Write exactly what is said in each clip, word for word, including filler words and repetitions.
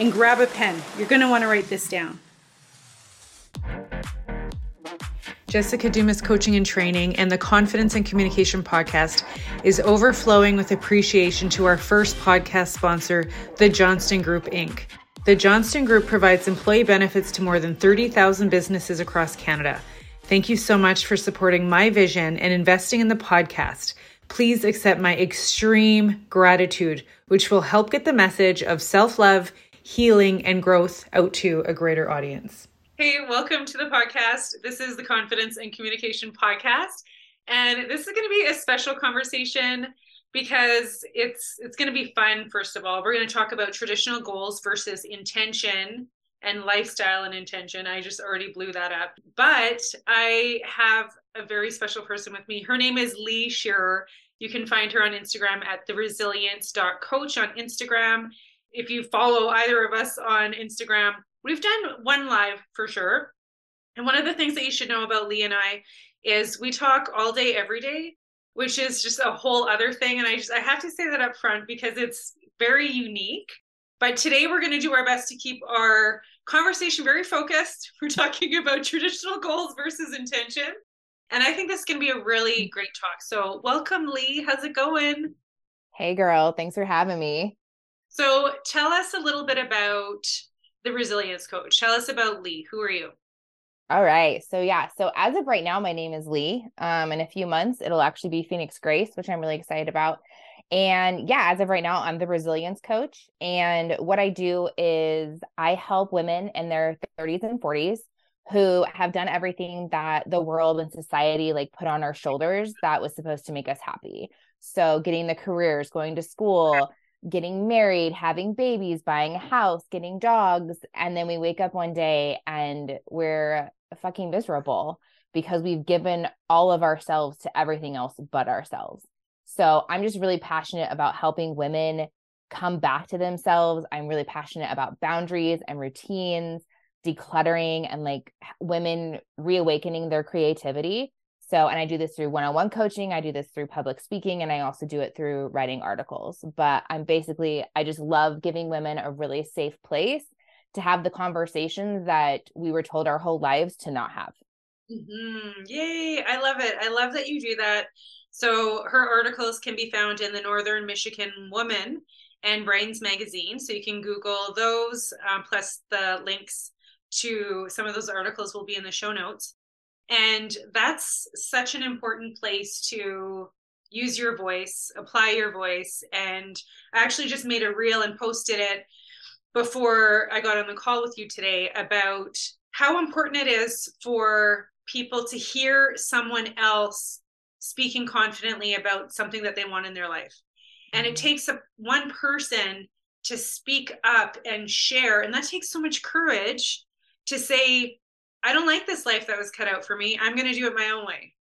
and grab a pen. You're going to want to write this down. Jessica Dumas Coaching and Training and the Confidence and Communication Podcast is overflowing with appreciation to our first podcast sponsor, The Johnston Group, Incorporated. The Johnston Group provides employee benefits to more than thirty thousand businesses across Canada. Thank you so much for supporting my vision and investing in the podcast. Please accept my extreme gratitude, which will help get the message of self-love, healing, and growth out to a greater audience. Hey, welcome to the podcast. This is the Confidence and Communication Podcast, and this is going to be a special conversation because it's it's going to be fun. First of all, we're going to talk about traditional goals versus intention and lifestyle and intention. I just already blew that up, but I have a very special person with me. Her name is Lee Shearer. You can find her on Instagram at the resilience dot coach on Instagram. If you follow either of us on Instagram, we've done one live for sure. And one of the things that you should know about Lee and I is we talk all day, every day, which is just a whole other thing. And I just, I have to say that up front because it's very unique. But today we're going to do our best to keep our conversation very focused. We're talking about traditional goals versus intention. And I think this can be a really great talk. So welcome, Lee. How's it going? Hey, girl. Thanks for having me. So tell us a little bit about the Resilience Coach. Tell us about Lee. Who are you? All right. So yeah. So as of right now, my name is Lee. Um, in a few months, it'll actually be Phoenix Grace, which I'm really excited about. And yeah, as of right now, I'm the Resilience Coach. And what I do is I help women in their thirties and forties who have done everything that the world and society like put on our shoulders that was supposed to make us happy. So getting the careers, going to school, getting married, having babies, buying a house, getting dogs. And then we wake up one day and we're fucking miserable because we've given all of ourselves to everything else but ourselves. So I'm just really passionate about helping women come back to themselves. I'm really passionate about boundaries and routines, decluttering, and like women reawakening their creativity. So, and I do this through one-on-one coaching. I do this through public speaking, and I also do it through writing articles, but I'm basically, I just love giving women a really safe place to have the conversations that we were told our whole lives to not have. Mm-hmm. Yay. I love it. I love that you do that. So her articles can be found in the Northern Michigan Woman and Brains Magazine. So you can Google those, um, plus the links to some of those articles will be in the show notes. And that's such an important place to use your voice, apply your voice. And I actually just made a reel and posted it before I got on the call with you today about how important it is for people to hear someone else speaking confidently about something that they want in their life. And it takes a, one person to speak up and share. And that takes so much courage to say, I don't like this life that was cut out for me. I'm going to do it my own way.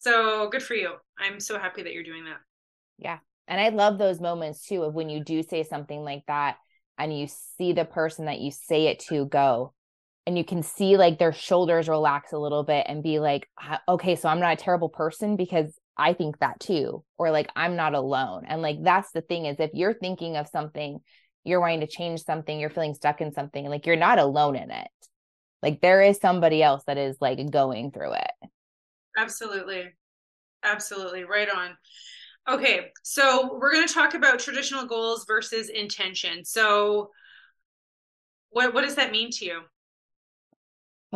So good for you. I'm so happy that you're doing that. Yeah. And I love those moments too, of when you do say something like that and you see the person that you say it to go and you can see like their shoulders relax a little bit and be like, okay, so I'm not a terrible person because I think that too, or like, I'm not alone. And like, that's the thing is if you're thinking of something, you're wanting to change something, you're feeling stuck in something, like you're not alone in it. Like there is somebody else that is like going through it. Absolutely. Absolutely. Right on. Okay. So we're going to talk about traditional goals versus intention. So what, what does that mean to you?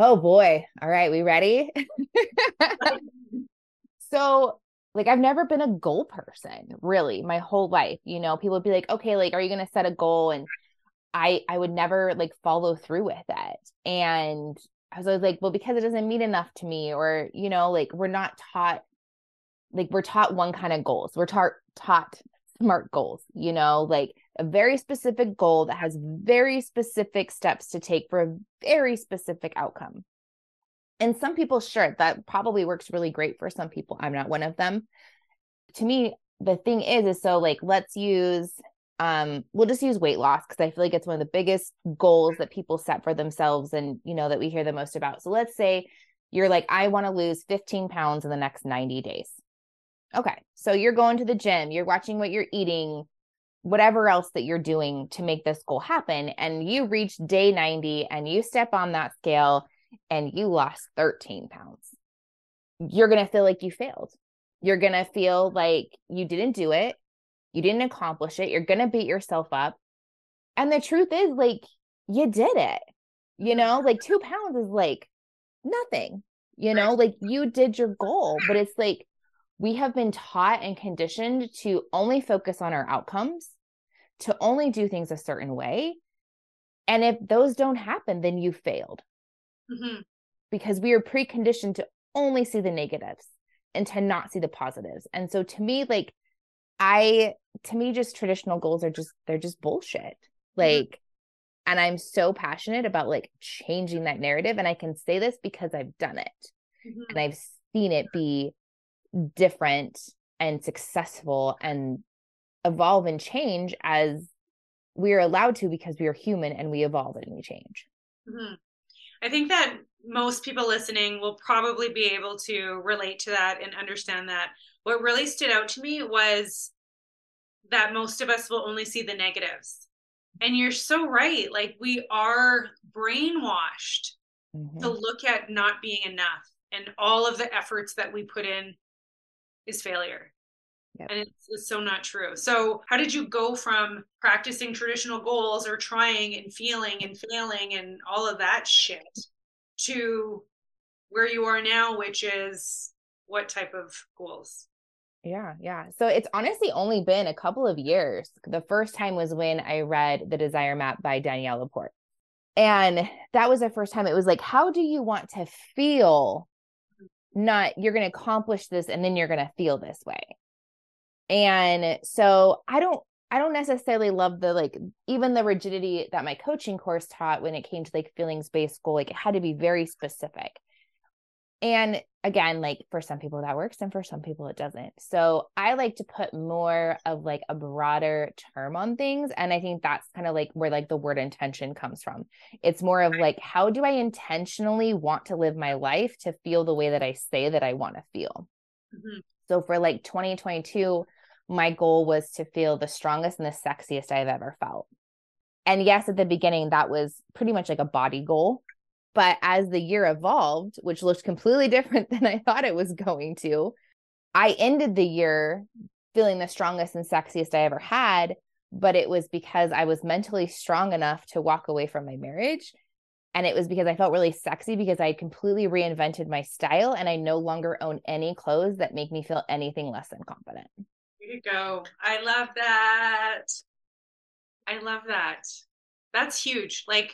Oh boy. All right. We ready? So like, I've never been a goal person really my whole life. You know, people would be like, okay, like, are you going to set a goal? And I, I would never like follow through with it. And I was always like, well, because it doesn't mean enough to me, or, you know, like we're not taught, like we're taught one kind of goals. We're taught, taught SMART goals, you know, like a very specific goal that has very specific steps to take for a very specific outcome. And some people, sure, that probably works really great for some people. I'm not one of them. To me, the thing is, is so like, let's use, um, we'll just use weight loss, because I feel like it's one of the biggest goals that people set for themselves and, you know, that we hear the most about. So let's say you're like, I want to lose fifteen pounds in the next ninety days. Okay. So you're going to the gym, you're watching what you're eating, whatever else that you're doing to make this goal happen. And you reach day ninety and you step on that scale and you lost thirteen pounds. You're going to feel like you failed. You're going to feel like you didn't do it. You didn't accomplish it. You're going to beat yourself up. And the truth is, like, you did it, you know, like two pounds is like nothing, you know, like you did your goal. But it's like, we have been taught and conditioned to only focus on our outcomes, to only do things a certain way. And if those don't happen, then you failed. Mm-hmm. Because we are preconditioned to only see the negatives and to not see the positives. And so to me, like I, to me, just traditional goals are just, they're just bullshit. Like, mm-hmm. and I'm so passionate about like changing that narrative. And I can say this because I've done it mm-hmm. and I've seen it be different and successful and evolve and change as we are allowed to, because we are human and we evolve and we change. Mm-hmm. I think that most people listening will probably be able to relate to that and understand that. What really stood out to me was that most of us will only see the negatives. And you're so right. Like we are brainwashed mm-hmm. to look at not being enough, and all of the efforts that we put in is failure. Yep. And it's, it's so not true. So how did you go from practicing traditional goals or trying and feeling and failing and all of that shit to where you are now, which is what type of goals? Yeah. Yeah. So it's honestly only been a couple of years. The first time was when I read The Desire Map by Danielle Laporte. And that was the first time it was like, how do you want to feel? Not you're going to accomplish this and then you're going to feel this way. And so I don't, I don't necessarily love the, like, even the rigidity that my coaching course taught when it came to like feelings-based goal, like it had to be very specific. And again, like for some people that works and for some people it doesn't. So I like to put more of like a broader term on things. And I think that's kind of like where like the word intention comes from. It's more of like, how do I intentionally want to live my life to feel the way that I say that I want to feel? Mm-hmm. So for like twenty twenty-two, my goal was to feel the strongest and the sexiest I've ever felt. And yes, at the beginning, that was pretty much like a body goal. But as the year evolved, which looked completely different than I thought it was going to, I ended the year feeling the strongest and sexiest I ever had. But it was because I was mentally strong enough to walk away from my marriage. And it was because I felt really sexy because I completely reinvented my style and I no longer own any clothes that make me feel anything less than confident. Here you go. I love that. I love that. That's huge. Like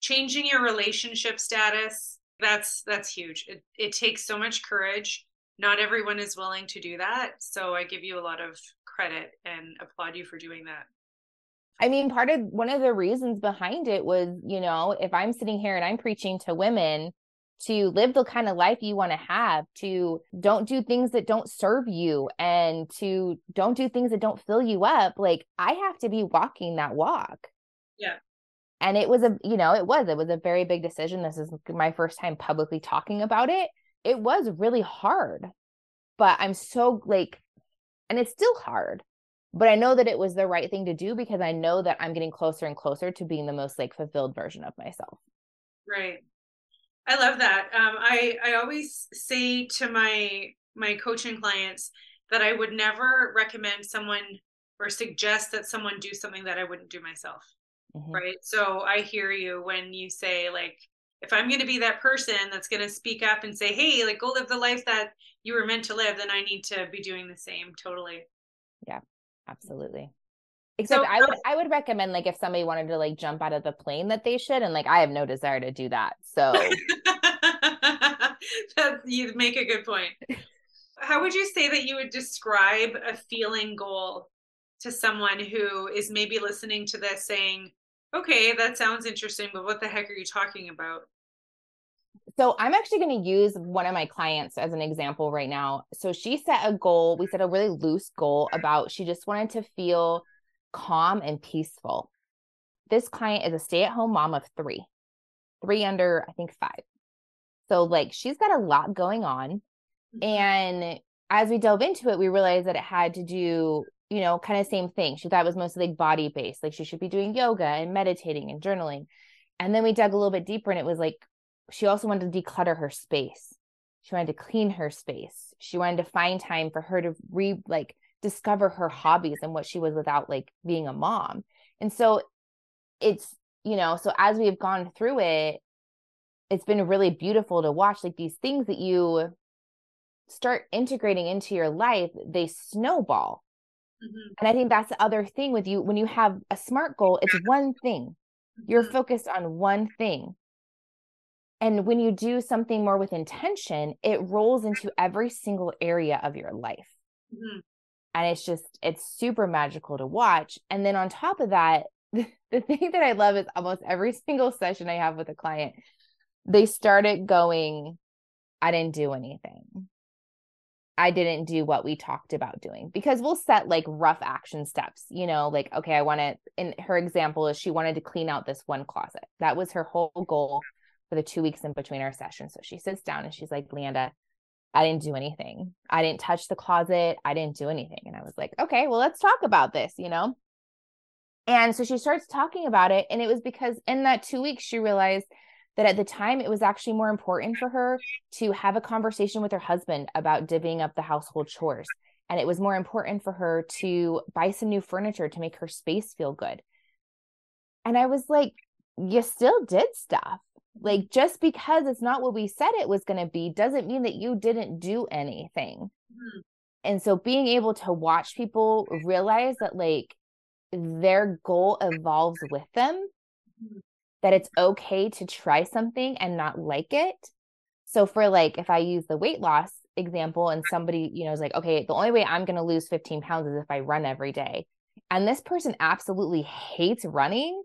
changing your relationship status, that's that's huge. It, it takes so much courage. Not everyone is willing to do that. So I give you a lot of credit and applaud you for doing that. I mean, part of one of the reasons behind it was, you know, if I'm sitting here and I'm preaching to women to live the kind of life you want to have, to don't do things that don't serve you and to don't do things that don't fill you up, like I have to be walking that walk. Yeah. And it was a, you know, it was, it was a very big decision. This is my first time publicly talking about it. It was really hard, but I'm so like, and it's still hard. But I know that it was the right thing to do because I know that I'm getting closer and closer to being the most like fulfilled version of myself. Right. I love that. Um, I, I always say to my, my coaching clients that I would never recommend someone or suggest that someone do something that I wouldn't do myself. Mm-hmm. Right. So I hear you when you say like, if I'm going to be that person that's going to speak up and say, hey, like go live the life that you were meant to live, then I need to be doing the same. Totally. Yeah. Absolutely. Except so, I would, I would recommend like if somebody wanted to like jump out of the plane that they should, and like, I have no desire to do that. So that's, you make a good point. How would you say that you would describe a feeling goal to someone who is maybe listening to this saying, okay, that sounds interesting, but what the heck are you talking about? So I'm actually going to use one of my clients as an example right now. So she set a goal. We set a really loose goal about, she just wanted to feel calm and peaceful. This client is a stay-at-home mom of three, three under, I think five. So like, she's got a lot going on. And as we dove into it, we realized that it had to do, you know, kind of same thing. She thought it was mostly like body based, like she should be doing yoga and meditating and journaling. And then we dug a little bit deeper and it was like, she also wanted to declutter her space. She wanted to clean her space. She wanted to find time for her to re like discover her hobbies and what she was without like being a mom. And so it's, you know, so as we've gone through it, it's been really beautiful to watch like these things that you start integrating into your life, they snowball. Mm-hmm. And I think that's the other thing with you. When you have a SMART goal, it's one thing. You're focused on one thing. And when you do something more with intention, it rolls into every single area of your life. Mm-hmm. And it's just, it's super magical to watch. And then on top of that, the, the thing that I love is almost every single session I have with a client, they started going, I didn't do anything. I didn't do what we talked about doing, because we'll set like rough action steps, you know, like, okay, I want to, and her example is she wanted to clean out this one closet. That was her whole goal for the two weeks in between our sessions. So she sits down and she's like, Leanda, I didn't do anything. I didn't touch the closet. I didn't do anything. And I was like, okay, well, let's talk about this, you know? And so she starts talking about it. And it was because in that two weeks, she realized that at the time it was actually more important for her to have a conversation with her husband about divvying up the household chores. And it was more important for her to buy some new furniture to make her space feel good. And I was like, you still did stuff. Like, just because it's not what we said it was going to be doesn't mean that you didn't do anything. Mm-hmm. And so being able to watch people realize that like their goal evolves with them, mm-hmm. that it's okay to try something and not like it. So for like, if I use the weight loss example and somebody, you know, is like, okay, the only way I'm going to lose fifteen pounds is if I run every day. And this person absolutely hates running.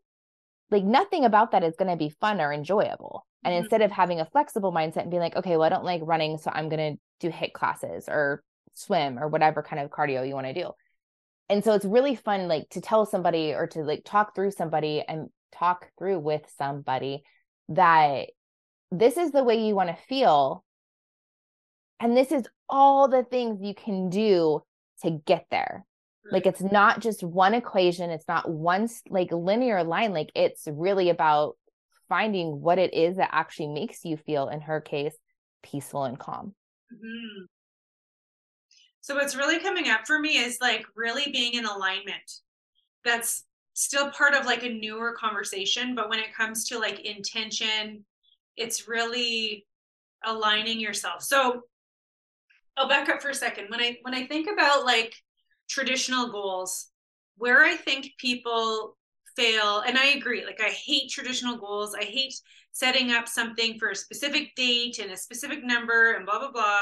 Like nothing about that is going to be fun or enjoyable. And mm-hmm. instead of having a flexible mindset and being like, okay, well, I don't like running, so I'm going to do HIIT classes or swim or whatever kind of cardio you want to do. And so it's really fun, like to tell somebody or to like talk through somebody and talk through with somebody that this is the way you want to feel. And this is all the things you can do to get there. Like, it's not just one equation. It's not one like linear line. Like, it's really about finding what it is that actually makes you feel, in her case, peaceful and calm. Mm-hmm. So what's really coming up for me is like really being in alignment. That's still part of like a newer conversation, but when it comes to like intention, it's really aligning yourself. So I'll back up for a second. When I, when I think about like traditional goals, where I think people fail, and I agree, like I hate traditional goals. I hate setting up something for a specific date and a specific number and blah, blah, blah.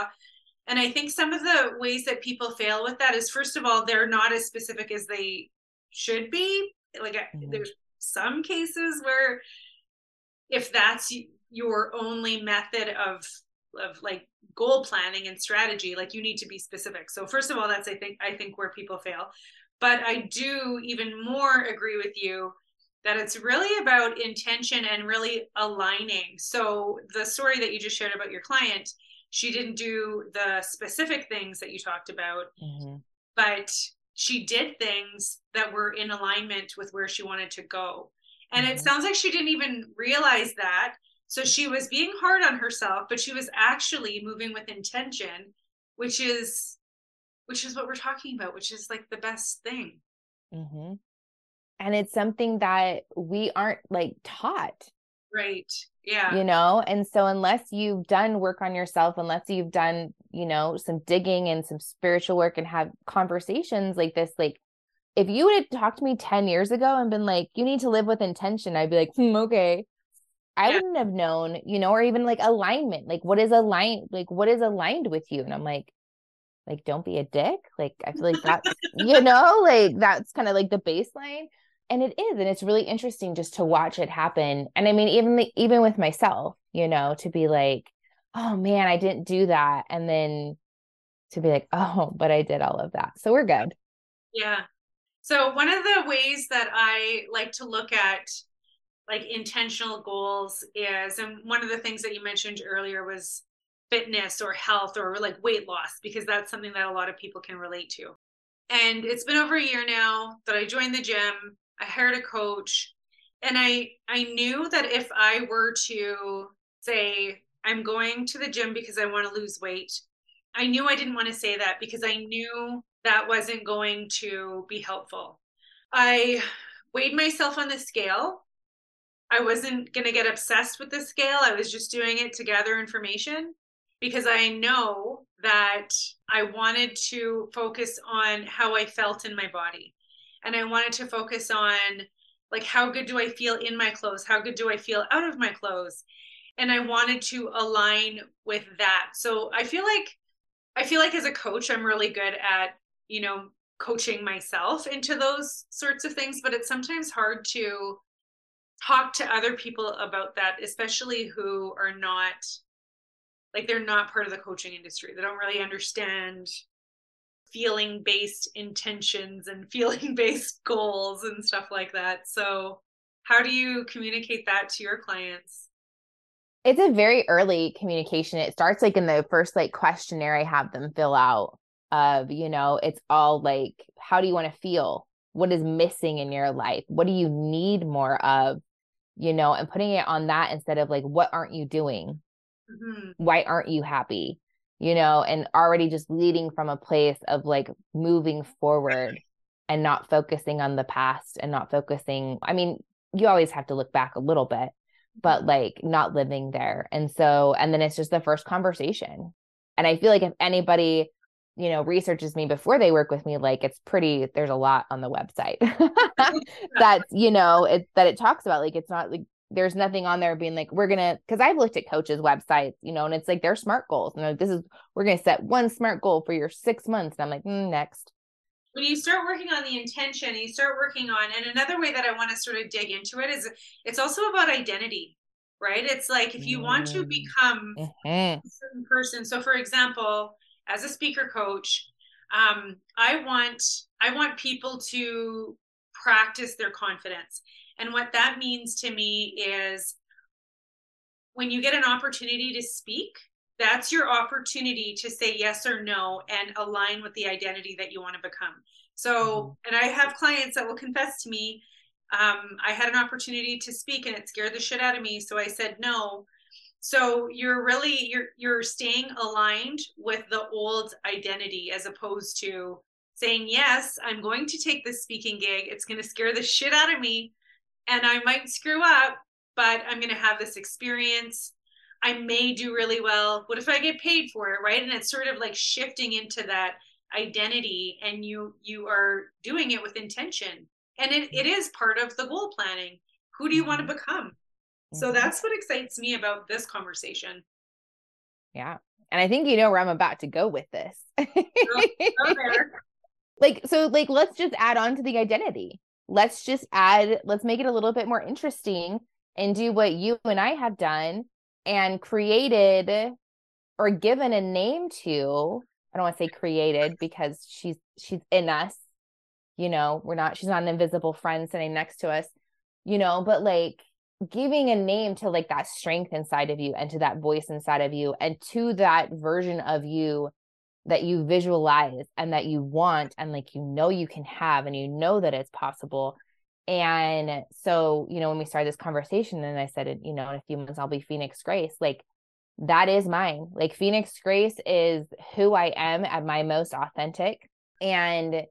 And I think some of the ways that people fail with that is, first of all, they're not as specific as they should be. Like mm-hmm. there's some cases where if that's your only method of, of like goal planning and strategy, like you need to be specific. So first of all, that's, I think, I think where people fail, but I do even more agree with you that it's really about intention and really aligning. So the story that you just shared about your client, she didn't do the specific things that you talked about, mm-hmm. but she did things that were in alignment with where she wanted to go. And mm-hmm. it sounds like she didn't even realize that. So she was being hard on herself, but she was actually moving with intention, which is, which is what we're talking about, which is like the best thing. Mm-hmm. And it's something that we aren't like taught. Right. Yeah. You know? And so unless you've done work on yourself, unless you've done, you know, some digging and some spiritual work and have conversations like this, like if you would have talked to me ten years ago and been like, you need to live with intention, I'd be like, hmm, okay. I yeah. wouldn't have known, you know, or even like alignment, like what is aligned, like what is aligned with you? And I'm like, like, don't be a dick. Like, I feel like that's, you know, like that's kind of like the baseline. And it is. And it's really interesting just to watch it happen. And I mean, even the, even with myself, you know, to be like, oh man, I didn't do that. And then to be like, oh, but I did all of that. So we're good. Yeah. So one of the ways that I like to look at like intentional goals is, and one of the things that you mentioned earlier was fitness or health or like weight loss, because that's something that a lot of people can relate to. And it's been over a year now that I joined the gym. I hired a coach, and I, I knew that if I were to say, I'm going to the gym because I want to lose weight, I knew I didn't want to say that because I knew that wasn't going to be helpful. I weighed myself on the scale. I wasn't going to get obsessed with the scale. I was just doing it to gather information, because I know that I wanted to focus on how I felt in my body. And I wanted to focus on like, how good do I feel in my clothes? How good do I feel out of my clothes? And I wanted to align with that. So I feel like, I feel like as a coach, I'm really good at, you know, coaching myself into those sorts of things, but it's sometimes hard to talk to other people about that, especially who are not like, they're not part of the coaching industry. They don't really understand feeling-based intentions and feeling-based goals and stuff like that. So how do you communicate that to your clients? It's a very early communication. It starts like in the first like questionnaire I have them fill out of, you know, it's all like, how do you want to feel? What is missing in your life? What do you need more of? You know, and putting it on that instead of like, what aren't you doing? Mm-hmm. Why aren't you happy? You know, and already just leading from a place of like moving forward and not focusing on the past and not focusing. I mean, you always have to look back a little bit, but like not living there. And so, and then it's just the first conversation. And I feel like if anybody, you know, researches me before they work with me, like it's pretty, there's a lot on the website that's, you know, it, that it talks about, like, it's not like, there's nothing on there being like, we're going to, cause I've looked at coaches' websites, you know, and it's like, they're smart goals. And like, this is, we're going to set one smart goal for your six months. And I'm like, mm, next. When you start working on the intention, you start working on, and another way that I want to sort of dig into it is it's also about identity, right? It's like, if you mm. want to become mm-hmm. a certain person. So for example, as a speaker coach, um, I want, I want people to practice their confidence. And what that means to me is when you get an opportunity to speak, that's your opportunity to say yes or no and align with the identity that you want to become. So, and I have clients that will confess to me, um, I had an opportunity to speak and it scared the shit out of me. So I said no. So you're really, you're, you're staying aligned with the old identity as opposed to saying, yes, I'm going to take this speaking gig. It's going to scare the shit out of me. And I might screw up, but I'm going to have this experience. I may do really well. What if I get paid for it, right? And it's sort of like shifting into that identity, and you you are doing it with intention. And it, it is part of the goal planning. Who do you want to become? So that's what excites me about this conversation. Yeah. And I think you know where I'm about to go with this. Go there. Like, so like, let's just add on to the identity. Let's just add, let's make it a little bit more interesting and do what you and I have done and created or given a name to. I don't want to say created because she's, she's in us, you know, we're not, she's not an invisible friend sitting next to us, you know, but like giving a name to like that strength inside of you and to that voice inside of you and to that version of you that you visualize and that you want and like, you know, you can have, and you know that it's possible. And so, you know, when we started this conversation and I said, you know, in a few months, I'll be Phoenix Grace. Like that is mine. Like Phoenix Grace is who I am at my most authentic. And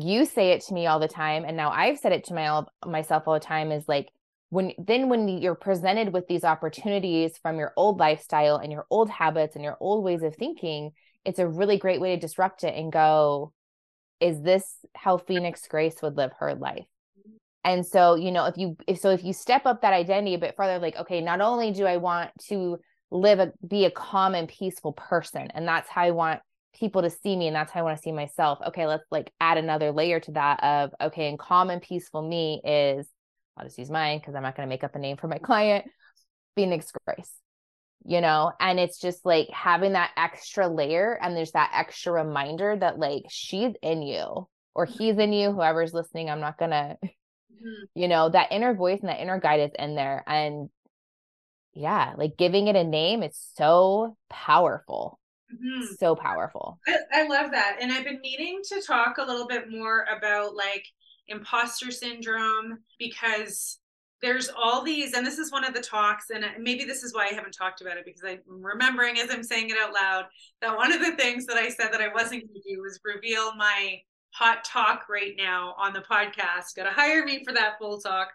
you say it to me all the time. And now I've said it to my, myself all the time is like, when, then when you're presented with these opportunities from your old lifestyle and your old habits and your old ways of thinking, it's a really great way to disrupt it and go, is this how Phoenix Grace would live her life? And so, you know, if you, if, so if you step up that identity a bit further, like, okay, not only do I want to live, a, be a calm and peaceful person, and that's how I want people to see me, and that's how I want to see myself. Okay, let's like add another layer to that of, okay, and calm and peaceful me is, I'll just use mine because I'm not going to make up a name for my client, Phoenix Grace, you know? And it's just like having that extra layer, and there's that extra reminder that like she's in you or he's in you, whoever's listening. I'm not going to, you know, that inner voice and that inner guide is in there. And yeah, like giving it a name, it's so powerful. Mm-hmm. So powerful. I, I love that. And I've been needing to talk a little bit more about like imposter syndrome, because there's all these, and this is one of the talks, and maybe this is why I haven't talked about it, because I'm remembering as I'm saying it out loud that one of the things that I said that I wasn't going to do was reveal my hot talk right now on the podcast. Got to hire me for that full talk.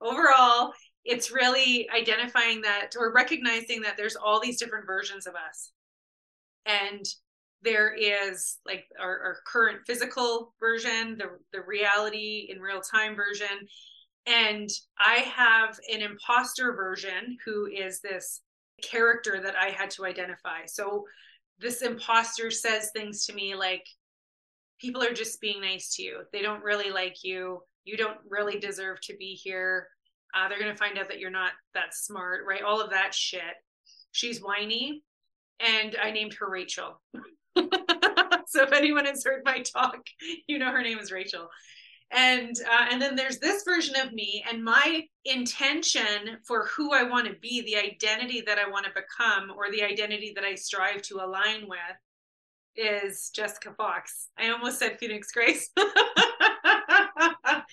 Overall, it's really identifying that, or recognizing that there's all these different versions of us. And there is like our, our current physical version, the, the reality in real time version. And I have an imposter version who is this character that I had to identify. So this imposter says things to me like, people are just being nice to you. They don't really like you. You don't really deserve to be here. Uh, they're going to find out that you're not that smart, right? All of that shit. She's whiny. And I named her Rachel. So if anyone has heard my talk, you know her name is Rachel. And uh, and then there's this version of me, and my intention for who I want to be, the identity that I want to become, or the identity that I strive to align with, is Jessica Fox. I almost said Phoenix Grace.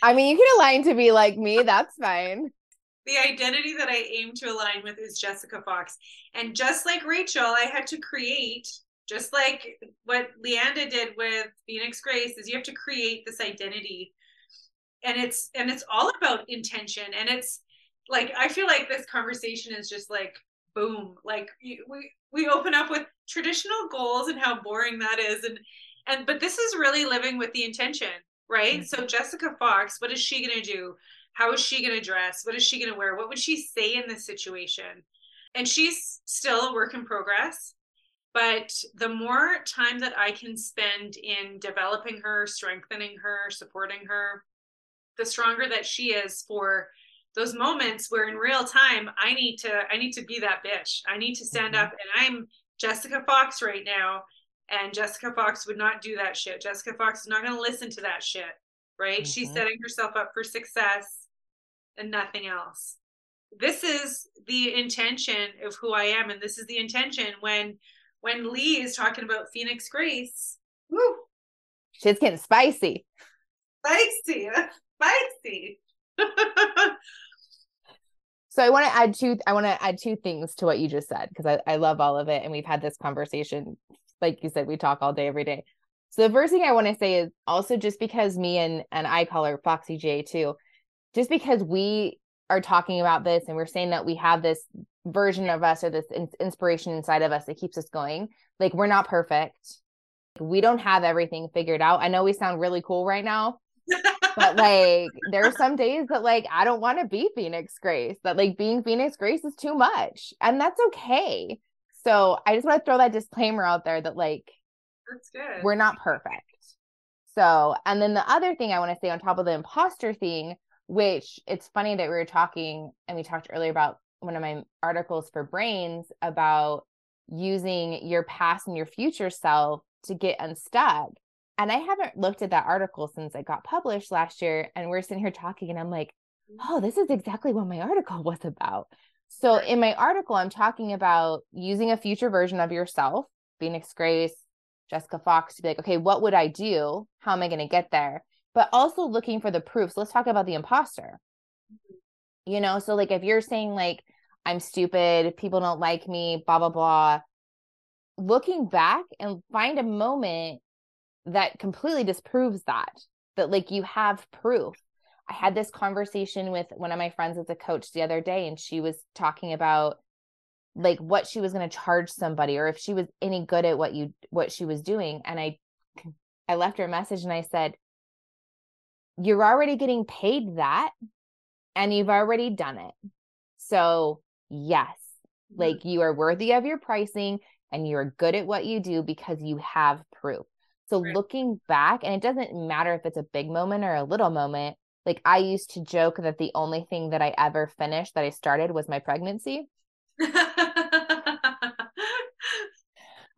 I mean, you can align to be like me. That's fine. The identity that I aim to align with is Jessica Fox. And just like Rachel, I had to create, just like what Leanda did with Phoenix Grace, is you have to create this identity. And it's, and it's all about intention. And it's like, I feel like this conversation is just like, boom, like we, we open up with traditional goals and how boring that is. And, and, but this is really living with the intention, right? Mm-hmm. So Jessica Fox, what is she going to do? How is she going to dress? What is she going to wear? What would she say in this situation? And she's still a work in progress, but the more time that I can spend in developing her, strengthening her, supporting her, the stronger that she is for those moments where in real time, I need to, I need to be that bitch. I need to stand up, and I'm Jessica Fox right now. And Jessica Fox would not do that shit. Jessica Fox is not going to listen to that shit, right? Mm-hmm. She's setting herself up for success and nothing else. This is the intention of who I am. And this is the intention when, when Lee is talking about Phoenix Grace, woo, shit's getting spicy, spicy, spicy. So I want to add two, I want to add two things to what you just said, because I, I love all of it. And we've had this conversation. Like you said, we talk all day, every day. So the first thing I want to say is also, just because me and, and I call her Foxy J too, just because we are talking about this and we're saying that we have this version of us or this in- inspiration inside of us that keeps us going. Like, we're not perfect. We don't have everything figured out. I know we sound really cool right now, but like there are some days that like, I don't want to be Phoenix Grace, that like being Phoenix Grace is too much, and that's okay. So I just want to throw that disclaimer out there that like, that's good. We're not perfect. So, and then the other thing I want to say on top of the imposter thing, which it's funny that we were talking, and we talked earlier about one of my articles for Brains about using your past and your future self to get unstuck. And I haven't looked at that article since it got published last year. And we're sitting here talking, and I'm like, oh, this is exactly what my article was about. So in my article, I'm talking about using a future version of yourself, Phoenix Grace, Jessica Fox, to be like, okay, what would I do? How am I going to get there? But also looking for the proofs. Let's talk about the imposter, you know? So like, if you're saying like, I'm stupid, people don't like me, blah, blah, blah, looking back and find a moment that completely disproves that, that like you have proof. I had this conversation with one of my friends as a coach the other day, and she was talking about like what she was going to charge somebody, or if she was any good at what you, what she was doing. And I, I left her a message and I said, you're already getting paid that, and you've already done it. So yes, like you are worthy of your pricing. and you're good at what you do because you have proof. So right. looking back, and it doesn't matter if it's a big moment or a little moment, like I used to joke that the only thing that I ever finished that I started was my pregnancy.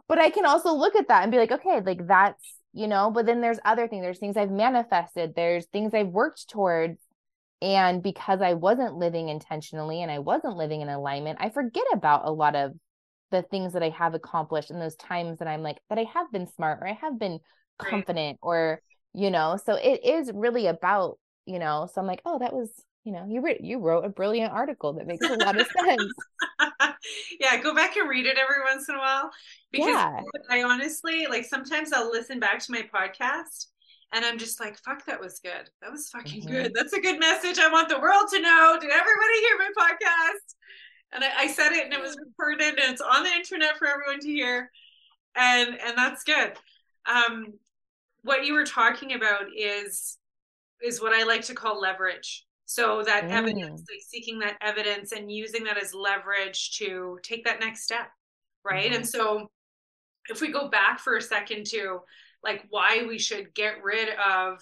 But I can also look at that and be like, okay, like that's, you know, but then there's other things, there's things I've manifested, there's things I've worked towards. And because I wasn't living intentionally and I wasn't living in alignment, I forget about a lot of the things that I have accomplished and those times that I'm like, that I have been smart or I have been confident or, you know, so it is really about, you know, so I'm like, oh, that was, you know, you, re- you wrote a brilliant article that makes a lot of sense. Yeah. Go back and read it every once in a while, because yeah. I honestly, like sometimes I'll listen back to my podcast and I'm just like, fuck, that was good. That was fucking mm-hmm. good. That's a good message. I want the world to know. Did everybody hear my podcast? And I, I said it and it was recorded and it's on the internet for everyone to hear. And, and that's good. Um, what you were talking about is, is what I like to call leverage. So that mm. evidence, like seeking that evidence and using that as leverage to take that next step. Right. Mm. And so if we go back for a second to, like why we should get rid of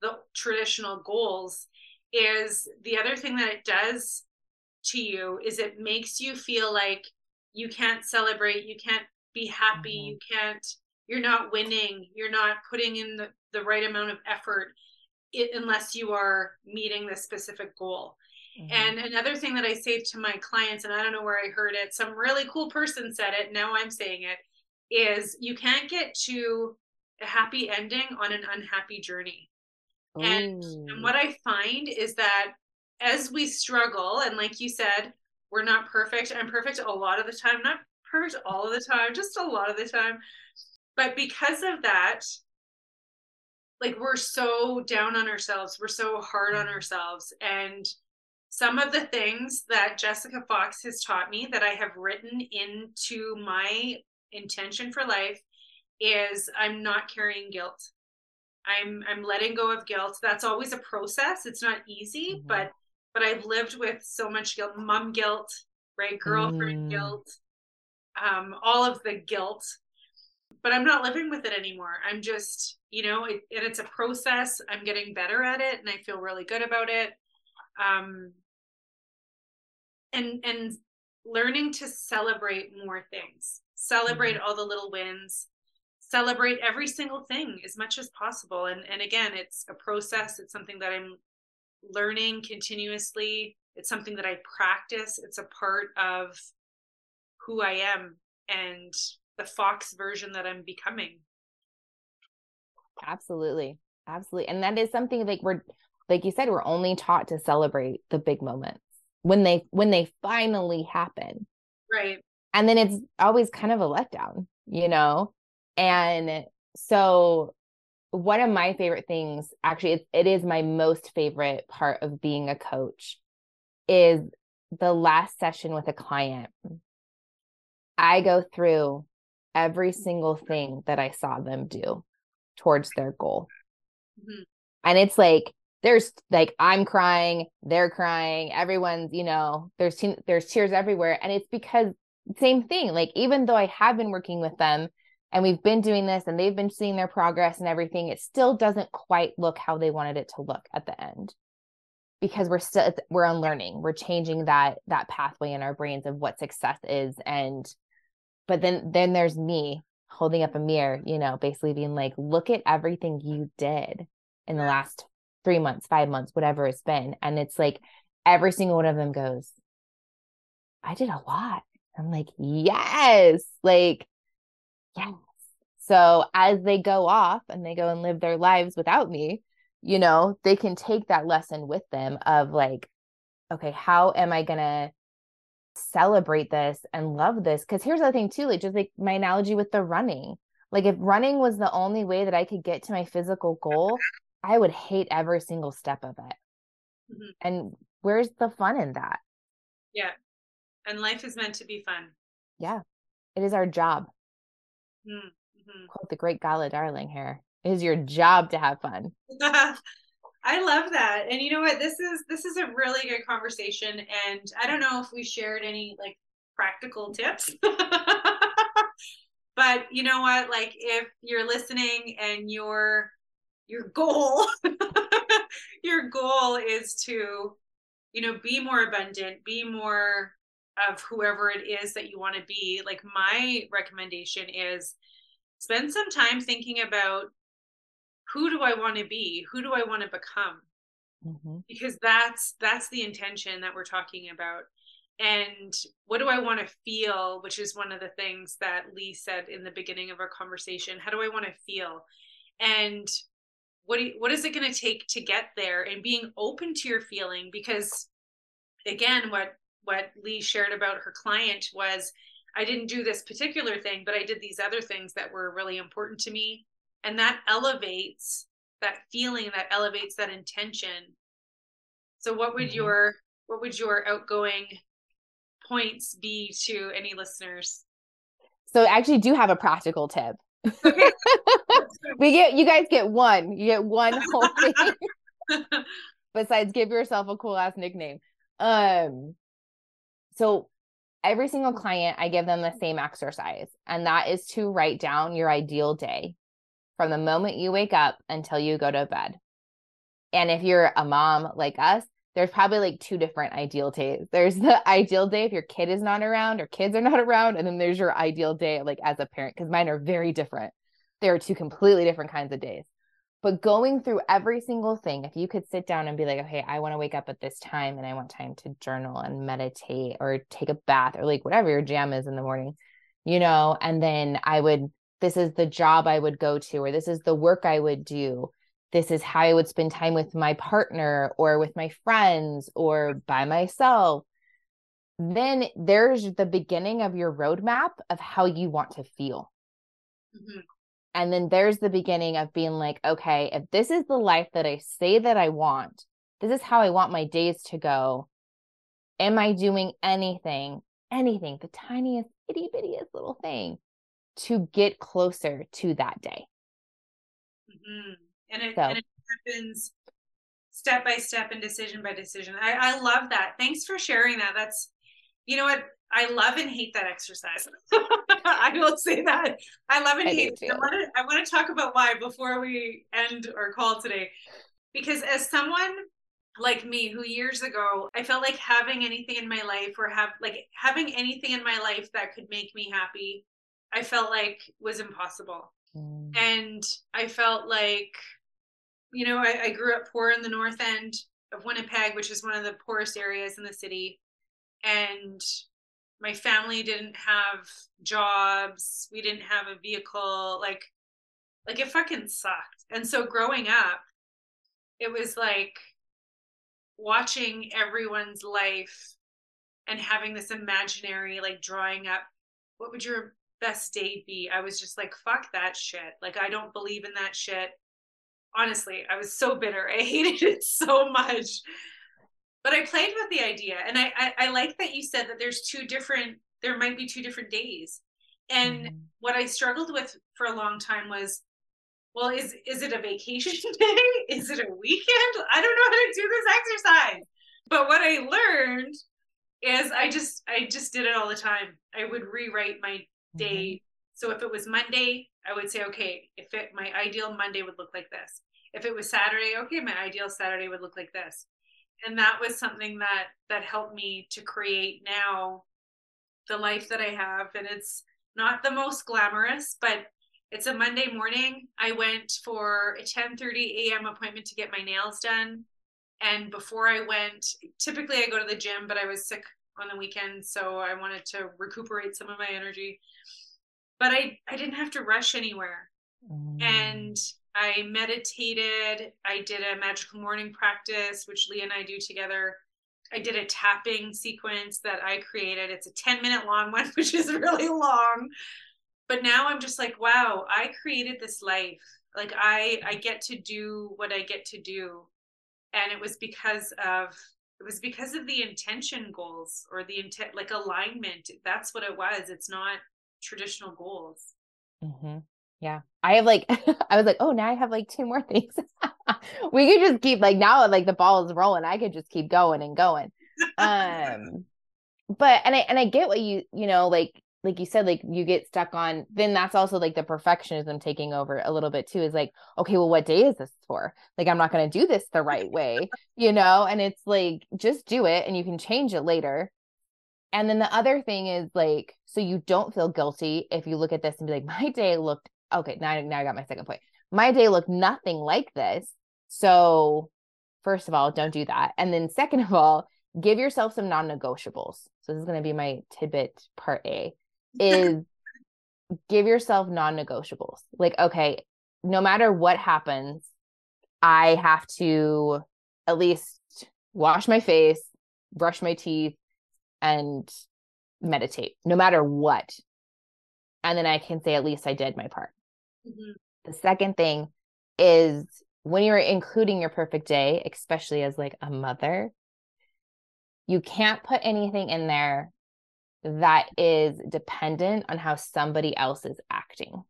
the traditional goals, is the other thing that it does to you is it makes you feel like you can't celebrate, you can't be happy, mm-hmm. you can't, you're not winning, you're not putting in the, the right amount of effort it, unless you are meeting this specific goal. Mm-hmm. And another thing that I say to my clients, and I don't know where I heard it, some really cool person said it, now I'm saying it, is you can't get to a happy ending on an unhappy journey. And, and what I find is that as we struggle, and like you said, we're not perfect. I'm perfect a lot of the time, not perfect all of the time, just a lot of the time. But because of that, like we're so down on ourselves, we're so hard on ourselves. And some of the things that Jessica Fox has taught me that I have written into my intention for life is I'm not carrying guilt. I'm I'm letting go of guilt. That's always a process. It's not easy, mm-hmm. but but I've lived with so much guilt, mom guilt, right? Girlfriend mm. guilt, um, all of the guilt. But I'm not living with it anymore. I'm just, you know, it, and it's a process. I'm getting better at it, and I feel really good about it. Um, and and learning to celebrate more things, celebrate mm-hmm. all the little wins. Celebrate every single thing as much as possible. And and again, it's a process. It's something that I'm learning continuously. It's something that I practice. It's a part of who I am and the Fox version that I'm becoming. Absolutely. Absolutely. And that is something like we're, like you said, we're only taught to celebrate the big moments when they, when they finally happen. Right. And then it's always kind of a letdown, you know? And so one of my favorite things, actually, it, it is my most favorite part of being a coach, is the last session with a client. I go through every single thing that I saw them do towards their goal. Mm-hmm. And it's like, there's like, I'm crying, they're crying, everyone's, you know, there's, te- there's tears everywhere. And it's because same thing, like, even though I have been working with them, and we've been doing this and they've been seeing their progress and everything, it still doesn't quite look how they wanted it to look at the end, because we're still, we're unlearning, we're changing that, that pathway in our brains of what success is. And, but then, then there's me holding up a mirror, you know, basically being like, look at everything you did in the last three months, five months, whatever it's been. And it's like, every single one of them goes, I did a lot. I'm like, yes, like, yes. So as they go off and they go and live their lives without me, you know, they can take that lesson with them of like, okay, how am I going to celebrate this and love this? Because here's the thing too, like just like my analogy with the running, like if running was the only way that I could get to my physical goal, I would hate every single step of it. Mm-hmm. And where's the fun in that? Yeah. And life is meant to be fun. Yeah. It is our job. Mm-hmm. Quote the great Gala Darling here. It is your job to have fun. I love that. And you know what? This is this is a really good conversation. And I don't know if we shared any like practical tips. But you know what, like if you're listening and your, your goal, your goal is to, you know, be more abundant, be more of whoever it is that you want to be. Like my recommendation is spend some time thinking about, who do I want to be? Who do I want to become? Mm-hmm. Because that's, that's the intention that we're talking about. And what do I want to feel, which is one of the things that Lee said in the beginning of our conversation. How do I want to feel? And what do you, what is it going to take to get there? And being open to your feeling, because again, what what Lee shared about her client was, I didn't do this particular thing, but I did these other things that were really important to me. And that elevates that feeling, that elevates that intention. So what would mm-hmm. your what would your outgoing points be to any listeners? So I actually do have a practical tip. Okay. we get you guys get one. You get one whole thing. Besides, give yourself a cool ass nickname. Um so every single client, I give them the same exercise, and that is to write down your ideal day from the moment you wake up until you go to bed. And if you're a mom like us, there's probably like two different ideal days. There's the ideal day if your kid is not around or kids are not around. And then there's your ideal day, like as a parent, because mine are very different. There are two completely different kinds of days. But going through every single thing, if you could sit down and be like, okay, I want to wake up at this time and I want time to journal and meditate or take a bath or like whatever your jam is in the morning, you know, and then I would, this is the job I would go to, or this is the work I would do. This is how I would spend time with my partner or with my friends or by myself. Then there's the beginning of your roadmap of how you want to feel. Mm-hmm. And then there's the beginning of being like, okay, if this is the life that I say that I want, this is how I want my days to go. Am I doing anything, anything, the tiniest, itty bittiest little thing to get closer to that day? Mm-hmm. And it, so. and it happens step by step and decision by decision. I, I love that. Thanks for sharing that. That's, you know what? I love and hate that exercise. I will say that. I love and I hate it. I want, to, I want to talk about why before we end our call today. Because as someone like me who years ago, I felt like having anything in my life or have like having anything in my life that could make me happy, I felt like was impossible. Mm. And I felt like, you know, I, I grew up poor in the north end of Winnipeg, which is one of the poorest areas in the city. And my family didn't have jobs. We didn't have a vehicle. Like, like it fucking sucked. And so growing up, it was like watching everyone's life and having this imaginary, like drawing up, what would your best day be? I was just like, fuck that shit. Like, I don't believe in that shit. Honestly, I was so bitter. I hated it so much. But I played with the idea. And I, I, I like that you said that there's two different, there might be two different days. And mm-hmm. what I struggled with for a long time was, well, is, is it a vacation day? Is it a weekend? I don't know how to do this exercise. But what I learned is I just, I just did it all the time. I would rewrite my day. Mm-hmm. So if it was Monday, I would say, okay, if it, my ideal Monday would look like this. If it was Saturday, okay, my ideal Saturday would look like this. And that was something that, that helped me to create now the life that I have. And it's not the most glamorous, but it's a Monday morning. I went for a ten thirty a.m. appointment to get my nails done. And before I went, typically I go to the gym, but I was sick on the weekend. So I wanted to recuperate some of my energy, but I, I didn't have to rush anywhere. Mm. And I meditated. I did a magical morning practice, which Lee and I do together. I did a tapping sequence that I created. It's a ten minute long one, which is really long. But now I'm just like, wow, I created this life. Like I, I get to do what I get to do. And it was because of, it was because of the intention goals or the intent, like alignment. That's what it was. It's not traditional goals. Mm-hmm. Yeah. I have like, I was like, oh, now I have like two more things. We could just keep like now, like the ball is rolling. I could just keep going and going. Um, but, and I, and I get what you, you know, like like you said, like you get stuck on, then that's also like the perfectionism taking over a little bit too, is like, okay, well, what day is this for? Like, I'm not going to do this the right way, you know? And it's like, just do it and you can change it later. And then the other thing is like, so you don't feel guilty if you look at this and be like, my day looked, okay, now, now I got my second point. My day looked nothing like this. So first of all, don't do that. And then second of all, give yourself some non-negotiables. So this is going to be my tidbit part A. is give yourself non-negotiables. Like, okay, no matter what happens, I have to at least wash my face, brush my teeth, and meditate, no matter what. And then I can say, at least I did my part. Mm-hmm. The second thing is when you're including your perfect day, especially as like a mother, you can't put anything in there that is dependent on how somebody else is acting.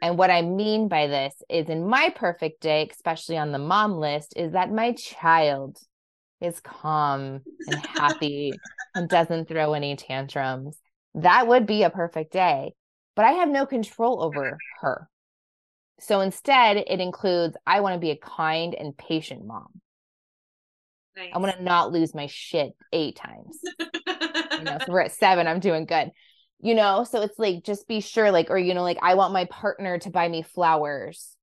And what I mean by this is, in my perfect day, especially on the mom list, is that my child is calm and happy and doesn't throw any tantrums. That would be a perfect day, but I have no control over her. So instead, it includes, I want to be a kind and patient mom. Nice. I want to not lose my shit eight times. You know, so we're at seven, I'm doing good, you know? So it's like, just be sure, like, or, you know, like, I want my partner to buy me flowers.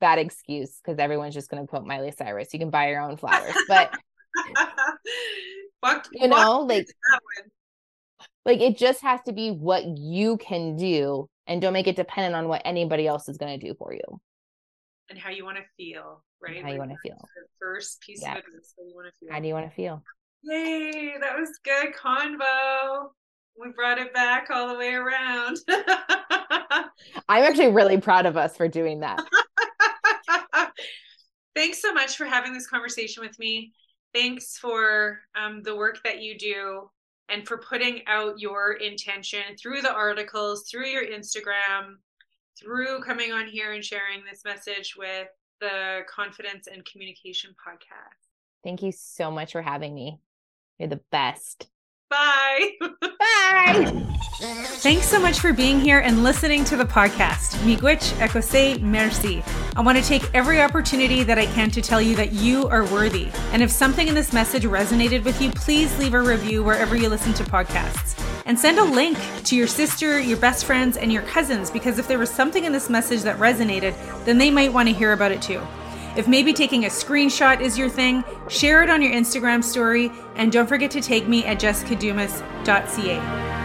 Bad excuse, because everyone's just going to quote Miley Cyrus. You can buy your own flowers, but fuck, you know, like, like it just has to be what you can do, and don't make it dependent on what anybody else is going to do for you. And how you want to feel, right? And how like you want to feel. The first piece yeah. of advice, how you want to feel. How do you want to feel? Yay, that was good convo. We brought it back all the way around. I'm actually really proud of us for doing that. Thanks so much for having this conversation with me. Thanks for um, the work that you do and for putting out your intention through the articles, through your Instagram, through coming on here and sharing this message with the Confidence and Communication podcast. Thank you so much for having me. You're the best. Bye. Bye. Thanks so much for being here and listening to the podcast. Miigwech, ekose, merci. I want to take every opportunity that I can to tell you that you are worthy. And if something in this message resonated with you, please leave a review wherever you listen to podcasts. And send a link to your sister, your best friends, and your cousins, because if there was something in this message that resonated, then they might want to hear about it too. If maybe taking a screenshot is your thing, share it on your Instagram story, and don't forget to tag me at jessica dumas dot c a.